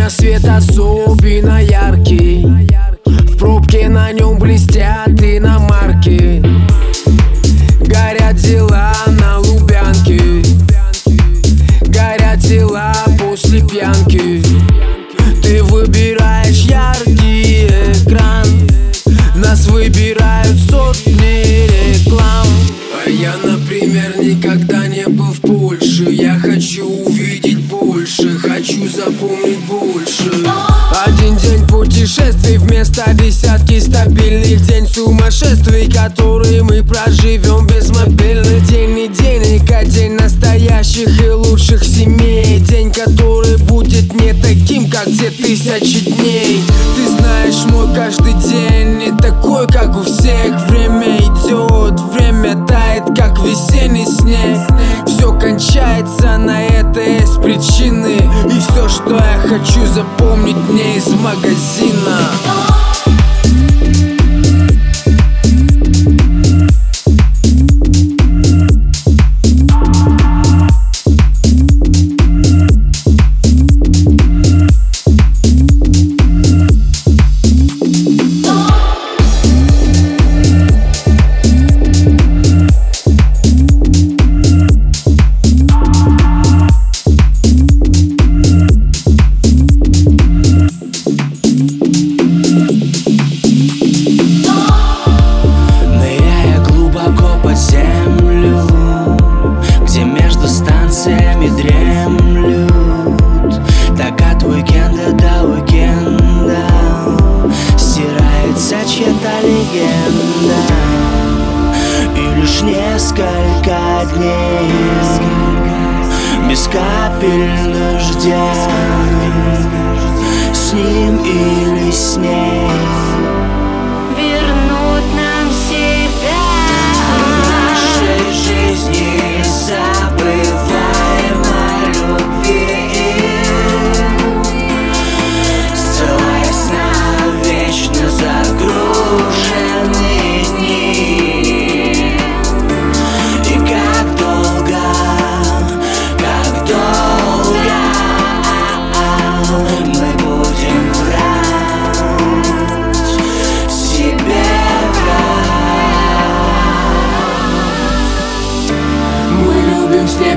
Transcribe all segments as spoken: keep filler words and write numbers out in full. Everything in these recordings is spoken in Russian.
меня свет особенно яркий, в пробке на нем блестят иномарки. Горят дела на Лубянке, горят дела после пьянки. Ты выбираешь яркий экран, нас выбирают сотни реклам. А я, например, никогда не был в Польше. Я хочу увидеть больше, хочу запомнить больше. Один день путешествий вместо десятки стабильных, день сумасшествий, которые мы проживем без мобильных. День не денег, а день настоящих и лучших семей. День, который будет не таким, как те тысячи дней. Ты знаешь, мой каждый день не такой, как у всех. Время идет, время тает, как весенний снег. Все кончается, на это есть причины. И все, что я хочу запомнить, не из магазина. И лишь несколько дней без капель дождя, с ним или с ней вернут нам себя. В нашей жизни забываем о любви, ссылаясь на вечно загруженный.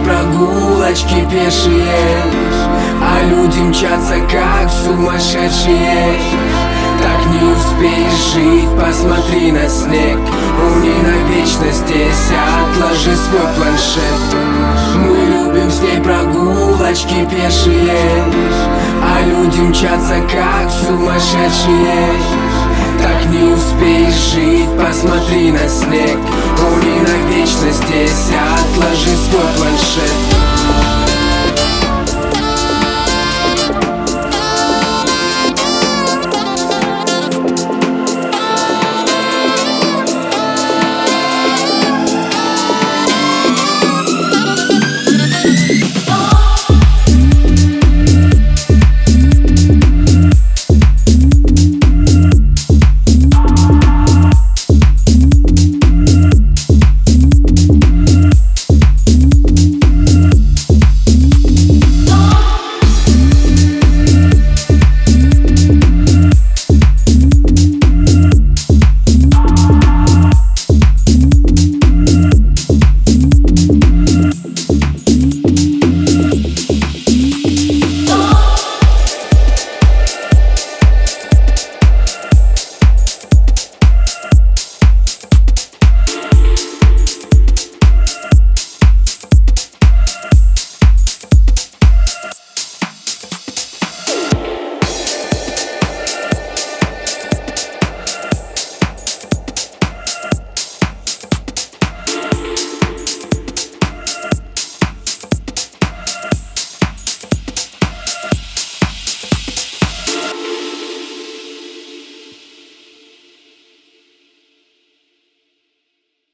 Прогулочки пешие, а люди мчатся как сумасшедшие. Так не успеешь жить, посмотри на снег. Умни на вечность здесь, отложи свой планшет. Мы любим с ней прогулочки пешие, а люди мчатся как сумасшедшие. Так не успеешь жить, посмотри на снег. Уйди на вечность здесь, отложи свой планшет.